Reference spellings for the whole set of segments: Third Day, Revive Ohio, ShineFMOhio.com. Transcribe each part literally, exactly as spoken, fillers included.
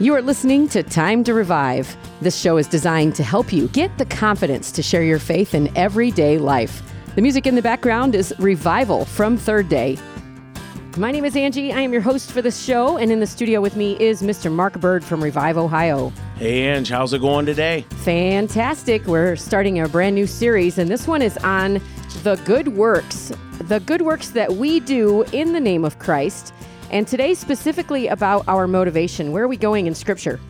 You are listening to Time to Revive. This show is designed to help you get the confidence to share your faith in everyday life. The music in the background is Revival from Third Day. My name is Angie. I am your host for this show, and in the studio with me is Mister Mark Bird from Revive Ohio. Hey, Ange, how's it going today? Fantastic. We're starting a brand new series, and this one is on the good works, the good works that we do in the name of Christ. And today, specifically about our motivation. Where are we going in Scripture?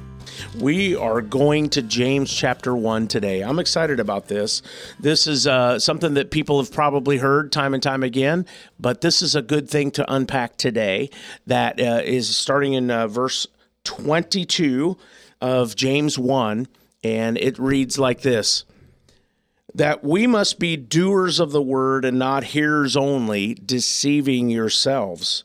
We are going to James chapter one today. I'm excited about this. This is uh, something that people have probably heard time and time again, but this is a good thing to unpack today. That uh, is starting in uh, verse twenty-two of James one, and it reads like this. That we must be doers of the word and not hearers only, deceiving yourselves.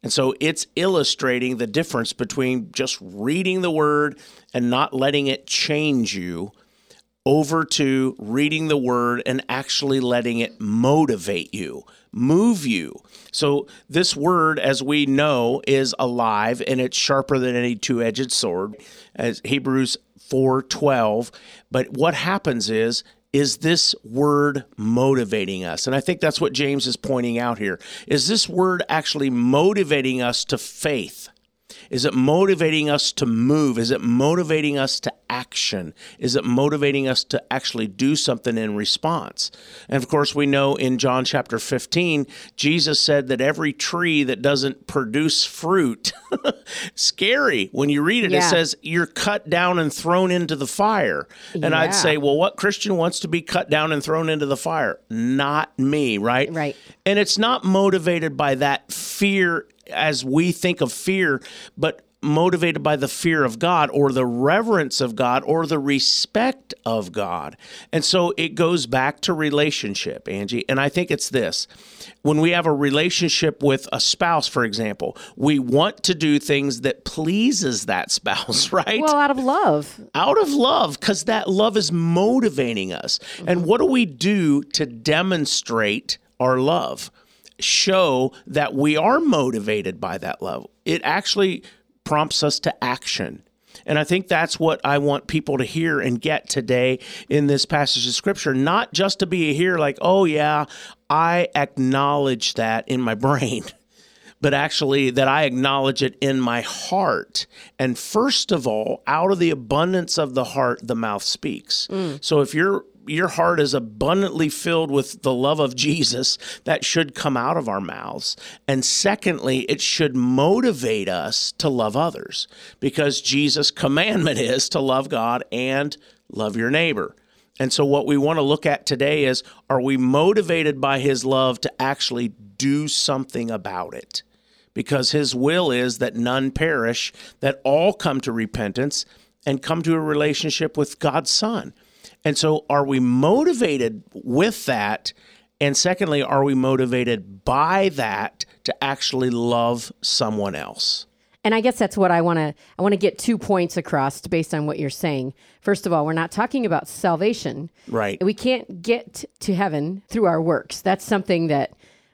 And so it's illustrating the difference between just reading the word and not letting it change you over to reading the word and actually letting it motivate you, move you. So this word, as we know, is alive and it's sharper than any two-edged sword, as Hebrews four twelve. But what happens is, is this word motivating us? And I think that's what James is pointing out here. Is this word actually motivating us to faith? Is it motivating us to move? Is it motivating us to action? Is it motivating us to actually do something in response? And of course, we know in John chapter fifteen, Jesus said that every tree that doesn't produce fruit, scary. When you read it, yeah. It says you're cut down and thrown into the fire. And yeah. I'd say, well, what Christian wants to be cut down and thrown into the fire? Not me, right? Right. And it's not motivated by that fear as we think of fear, but motivated by the fear of God or the reverence of God or the respect of God. And so it goes back to relationship, Angie. And I think it's this. When we have a relationship with a spouse, for example, we want to do things that pleases that spouse, right? Well, out of love. Out of love, because that love is motivating us. Mm-hmm. And what do we do to demonstrate our love? Show that we are motivated by that love. It actually prompts us to action. And I think that's what I want people to hear and get today in this passage of Scripture, not just to be here like, oh yeah, I acknowledge that in my brain, but actually that I acknowledge it in my heart. And first of all, out of the abundance of the heart, the mouth speaks. Mm. So if you're your heart is abundantly filled with the love of Jesus, that should come out of our mouths. And secondly, it should motivate us to love others because Jesus' commandment is to love God and love your neighbor. And so what we want to look at today is, are we motivated by his love to actually do something about it? Because his will is that none perish, that all come to repentance and come to a relationship with God's Son. And so are we motivated with that? And secondly, are we motivated by that to actually love someone else? And I guess that's what I want to I want to get two points across based on what you're saying. First of all, we're not talking about salvation. Right. We can't get to heaven through our works. That's something that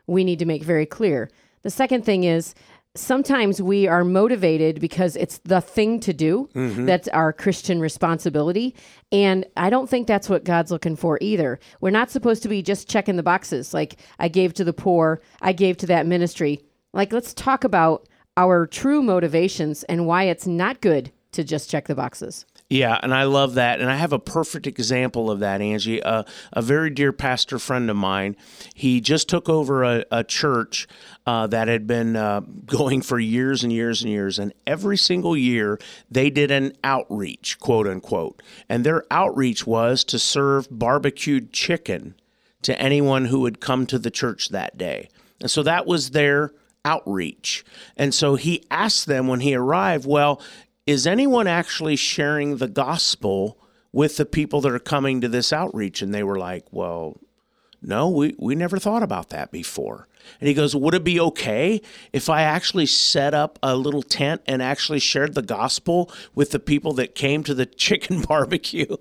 we need to make very clear. The second thing is, sometimes we are motivated because it's the thing to do. Mm-hmm. That's our Christian responsibility. And I don't think that's what God's looking for either. We're not supposed to be just checking the boxes. Like, I gave to the poor, I gave to that ministry. Like, let's talk about our true motivations and why it's not good to just check the boxes. Yeah, and I love that. And I have a perfect example of that, Angie. Uh, a very dear pastor friend of mine, he just took over a, a church uh, that had been uh, going for years and years and years. And every single year, they did an outreach, quote unquote. And their outreach was to serve barbecued chicken to anyone who would come to the church that day. And so that was their outreach. And so he asked them when he arrived, well, is anyone actually sharing the gospel with the people that are coming to this outreach. And they were like, well, no, we, we never thought about that before. And he goes, would it be okay if I actually set up a little tent and actually shared the gospel with the people that came to the chicken barbecue?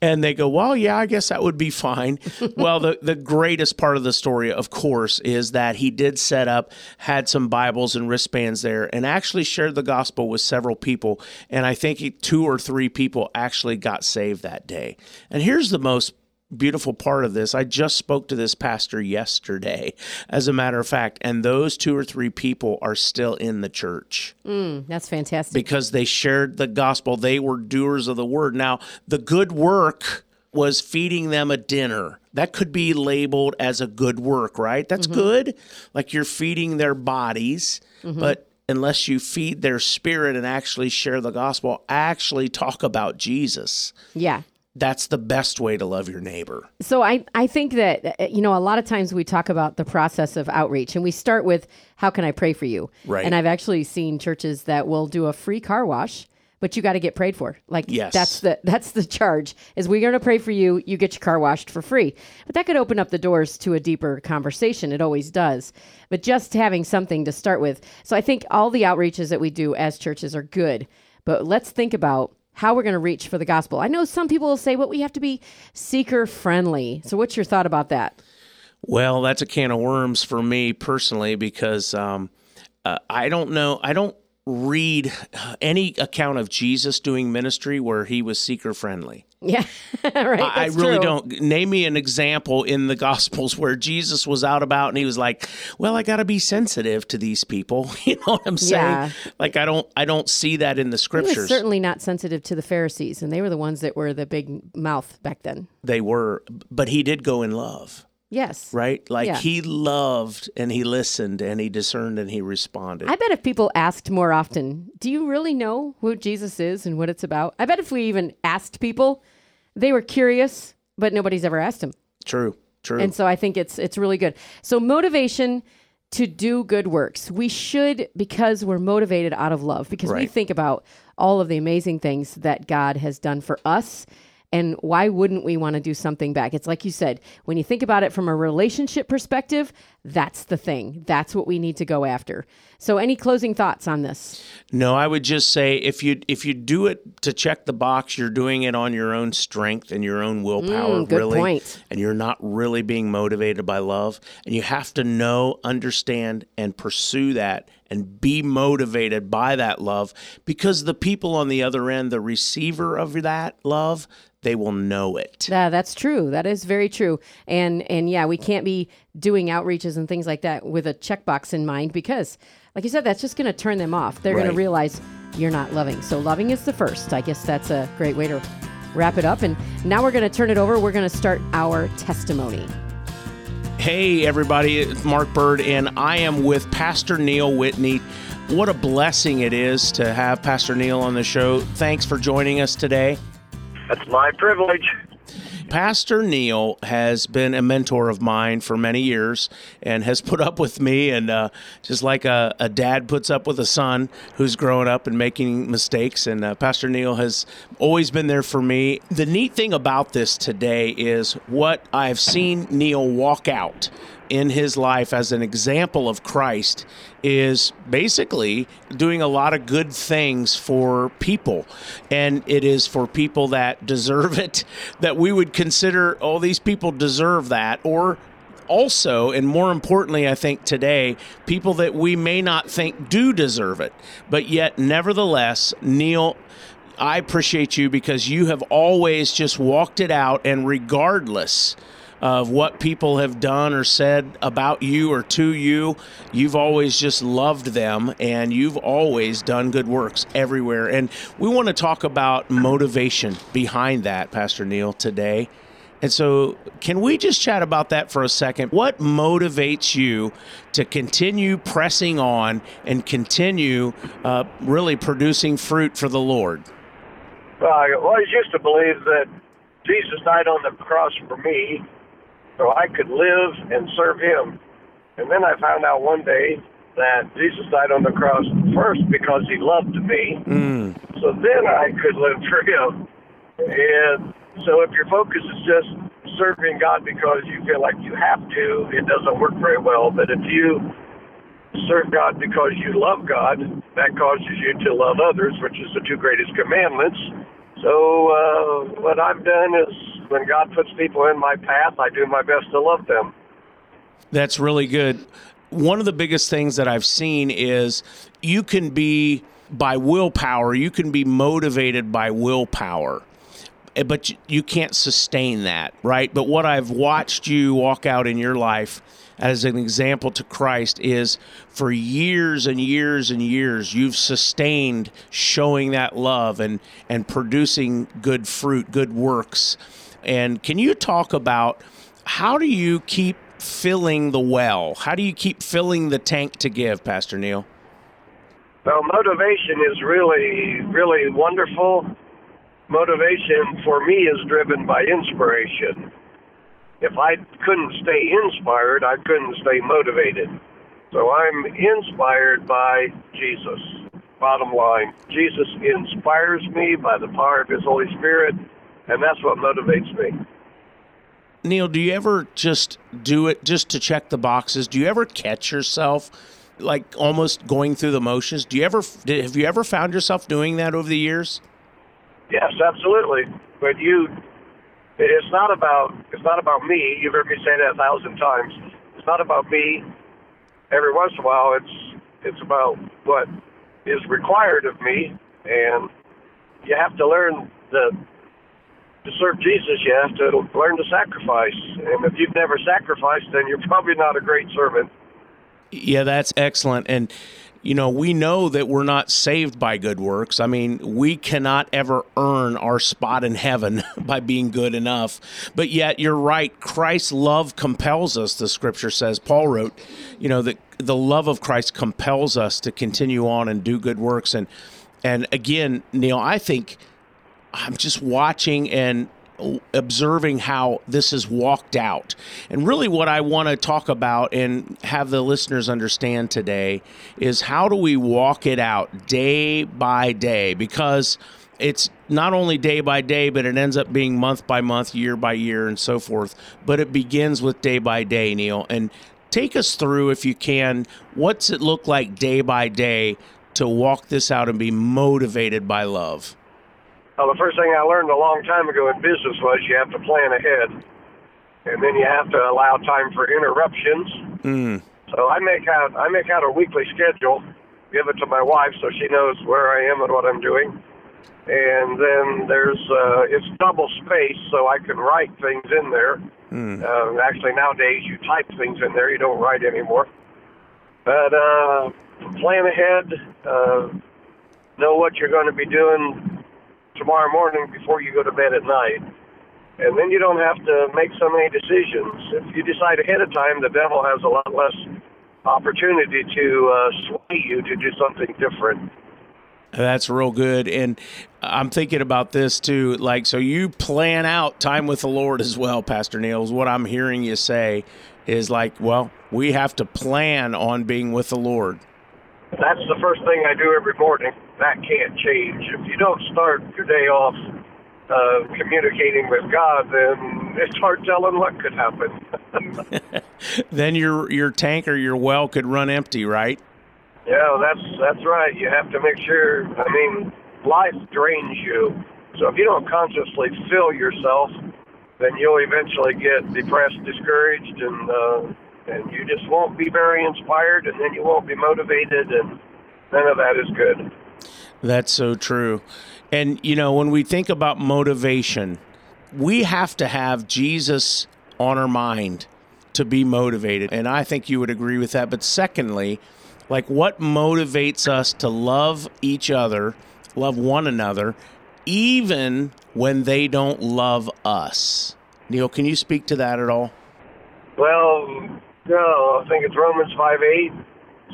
And they go, well, yeah, I guess that would be fine. Well, the, the greatest part of the story, of course, is that he did set up, had some Bibles and wristbands there, and actually shared the gospel with several people. And I think he, two or three people actually got saved that day. And here's the most beautiful part of this. I just spoke to this pastor yesterday, as a matter of fact, and those two or three people are still in the church. Mm, that's fantastic. Because they shared the gospel. They were doers of the word. Now, the good work was feeding them a dinner. That could be labeled as a good work, right? That's mm-hmm. good. Like you're feeding their bodies, mm-hmm. but unless you feed their spirit and actually share the gospel, actually talk about Jesus. Yeah. That's the best way to love your neighbor. So I, I think that, you know, a lot of times we talk about the process of outreach and we start with, how can I pray for you? Right. And I've actually seen churches that will do a free car wash, but you got to get prayed for. Like, yes. that's the that's the charge, is we're going to pray for you. You get your car washed for free. But that could open up the doors to a deeper conversation. It always does. But just having something to start with. So I think all the outreaches that we do as churches are good, but let's think about how we're going to reach for the gospel. I know some people will say, well, we have to be seeker-friendly. So what's your thought about that? Well, that's a can of worms for me personally, because um, uh, I don't know, I don't read any account of Jesus doing ministry where he was seeker-friendly. Yeah, right. I, I really true. don't. Name me an example in the Gospels where Jesus was out about and he was like, well, I got to be sensitive to these people. You know what I'm saying? Yeah. Like, I don't I don't see that in the scriptures. He was certainly not sensitive to the Pharisees, and they were the ones that were the big mouth back then. They were, but he did go in love. Yes. Right? Like, yeah. he loved and he listened and he discerned and he responded. I bet if people asked more often, do you really know who Jesus is and what it's about? I bet if we even asked people, they were curious, but nobody's ever asked him. True, true. And so I think it's it's really good. So motivation to do good works. We should, because we're motivated out of love, because right. we think about all of the amazing things that God has done for us. And why wouldn't we want to do something back? It's like you said, when you think about it from a relationship perspective, that's the thing. That's what we need to go after. So any closing thoughts on this? No, I would just say if you if you do it to check the box, you're doing it on your own strength and your own willpower, mm, good really. Point. And you're not really being motivated by love. And you have to know, understand, and pursue that and be motivated by that love, because the people on the other end, the receiver of that love, they will know it. Yeah, that's true. That is very true. And and yeah, we can't be doing outreaches and things like that with a checkbox in mind, because, like you said, that's just going to turn them off. They're right. going to realize you're not loving. So loving is the first. I guess that's a great way to wrap it up. And now we're going to turn it over. We're going to start our testimony. Hey, everybody. It's Mark Bird, and I am with Pastor Neil Whitney. What a blessing it is to have Pastor Neil on the show. Thanks for joining us today. That's my privilege. Pastor Neil has been a mentor of mine for many years and has put up with me, and uh, just like a, a dad puts up with a son who's growing up and making mistakes, and uh, Pastor Neil has always been there for me. The neat thing about this today is what I've seen Neil walk out in his life as an example of Christ is basically doing a lot of good things for people. And it is for people that deserve it, that we would consider, oh, these people deserve that. Or also, and more importantly, I think today, people that we may not think do deserve it. But yet, nevertheless, Neil, I appreciate you, because you have always just walked it out, and regardless of what people have done or said about you or to you, you've always just loved them, and you've always done good works everywhere. And we want to talk about motivation behind that, Pastor Neil, today. And so can we just chat about that for a second? What motivates you to continue pressing on and continue uh, really producing fruit for the Lord? Well, I always used to believe that Jesus died on the cross for me, so I could live and serve him. And then I found out one day that Jesus died on the cross first because he loved me. Mm. So then I could live for him. And So if your focus is just serving God because you feel like you have to, it doesn't work very well. But if you serve God because you love God, that causes you to love others, which is the two greatest commandments. So uh, what I've done is when God puts people in my path, I do my best to love them. That's really good. One of the biggest things that I've seen is you can be, by willpower, you can be motivated by willpower, but you can't sustain that, right? But what I've watched you walk out in your life as an example to Christ is for years and years and years, you've sustained showing that love and, and producing good fruit, good works. And can you talk about how do you keep filling the well? How do you keep filling the tank to give, Pastor Neil? Well, motivation is really, really wonderful. Motivation for me is driven by inspiration. If I couldn't stay inspired, I couldn't stay motivated. So I'm inspired by Jesus. Bottom line, Jesus inspires me by the power of his Holy Spirit, and that's what motivates me. Neil, do you ever just do it just to check the boxes? Do you ever catch yourself like almost going through the motions? Do you ever have you ever found yourself doing that over the years? Yes, absolutely. But you, it's not about it's not about me. You've heard me say that a thousand times. It's not about me. Every once in a while, it's it's about what is required of me, and you have to learn the. To serve Jesus, you have to learn to sacrifice. And if you've never sacrificed, then you're probably not a great servant. Yeah, that's excellent. And, you know, we know that we're not saved by good works. I mean, we cannot ever earn our spot in heaven by being good enough. But yet, you're right, Christ's love compels us, the scripture says. Paul wrote, you know, that the love of Christ compels us to continue on and do good works. And, and again, Neil, I think I'm just watching and observing how this is walked out. And really what I want to talk about and have the listeners understand today is how do we walk it out day by day? Because it's not only day by day, but it ends up being month by month, year by year, and so forth. But it begins with day by day, Neil. And take us through, if you can, what's it look like day by day to walk this out and be motivated by love? Well, the first thing I learned a long time ago in business was you have to plan ahead, and then you have to allow time for interruptions. Mm. So I make out I make out a weekly schedule, give it to my wife so she knows where I am and what I'm doing. And then there's uh, it's double spaced, so I can write things in there. Mm. Uh, actually, nowadays you type things in there; you don't write anymore. But uh, plan ahead, uh, know what you're going to be doing tomorrow morning before you go to bed at night. And then you don't have to make so many decisions. If you decide ahead of time, the devil has a lot less opportunity to uh, sway you to do something different. That's real good. And I'm thinking about this too. Like, so you plan out time with the Lord as well, Pastor Neil. What I'm hearing you say is like, well, we have to plan on being with the Lord. That's the first thing I do every morning. That can't change. If you don't start your day off uh, communicating with God, then it's hard telling what could happen. Then your your tank or your well could run empty, right? Yeah, that's that's right. You have to make sure. I mean, life drains you. So if you don't consciously fill yourself, then you'll eventually get depressed, discouraged, and uh, and you just won't be very inspired, and then you won't be motivated, and none of that is good. That's so true. And, you know, when we think about motivation, we have to have Jesus on our mind to be motivated. And I think you would agree with that. But secondly, like what motivates us to love each other, love one another, even when they don't love us? Neil, can you speak to that at all? Well, no, I think it's Romans five eight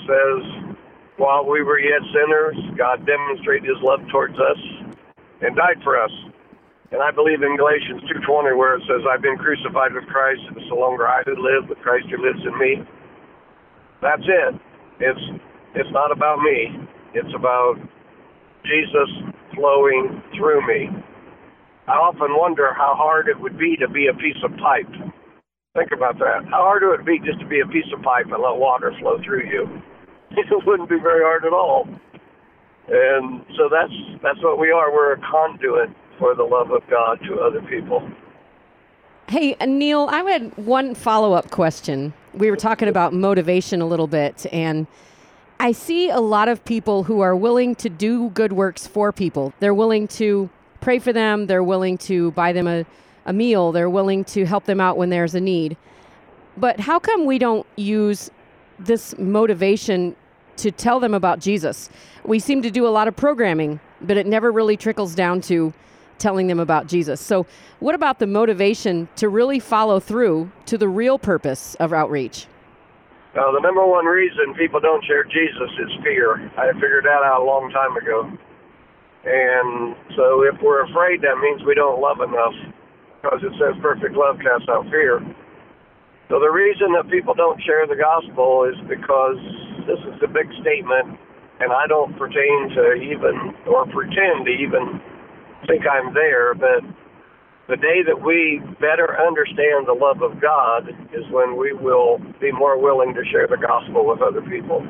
says, while we were yet sinners, God demonstrated his love towards us and died for us. And I believe in Galatians two twenty where it says, I've been crucified with Christ, and it's no longer I who live, but Christ who lives in me. That's it. It's it's not about me. It's about Jesus flowing through me. I often wonder how hard it would be to be a piece of pipe. Think about that. How hard it would be just to be a piece of pipe and let water flow through you. It wouldn't be very hard at all. And so that's that's what we are. We're a conduit for the love of God to other people. Hey, Neil, I had one follow-up question. We were talking about motivation a little bit, and I see a lot of people who are willing to do good works for people. They're willing to pray for them. They're willing to buy them a, a meal. They're willing to help them out when there's a need. But how come we don't use this motivation to tell them about Jesus? We seem to do a lot of programming, but it never really trickles down to telling them about Jesus. So what about the motivation to really follow through to the real purpose of outreach? Uh, the number one reason people don't share Jesus is fear. I figured that out a long time ago. And so if we're afraid, that means we don't love enough, because it says perfect love casts out fear. So the reason that people don't share the gospel is because this is a big statement, and I don't pertain to even, or pretend to even, think I'm there, but the day that we better understand the love of God is when we will be more willing to share the gospel with other people.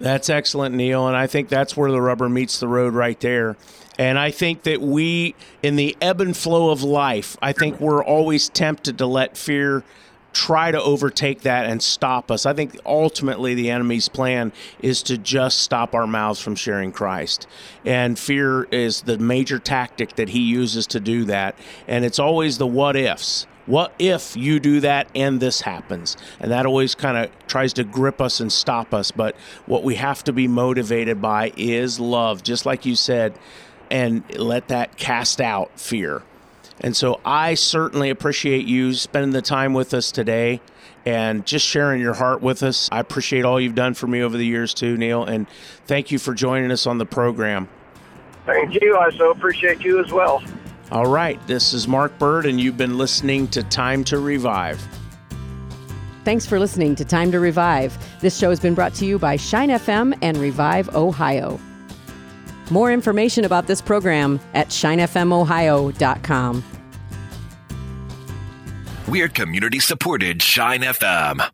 That's excellent, Neil, and I think that's where the rubber meets the road right there. And I think that we, in the ebb and flow of life, I think we're always tempted to let fear try to overtake that and stop us. I think ultimately the enemy's plan is to just stop our mouths from sharing Christ. And fear is the major tactic that he uses to do that. And it's always the what ifs. What if you do that and this happens? And that always kind of tries to grip us and stop us. But what we have to be motivated by is love, just like you said, and let that cast out fear. And so I certainly appreciate you spending the time with us today and just sharing your heart with us. I appreciate all you've done for me over the years too, Neil, and thank you for joining us on the program. Thank you. I so appreciate you as well. All right. This is Mark Bird, and you've been listening to Time to Revive. Thanks for listening to Time to Revive. This show has been brought to you by Shine F M and Revive Ohio. More information about this program at Shine F M Ohio dot com. We're community supported Shine F M.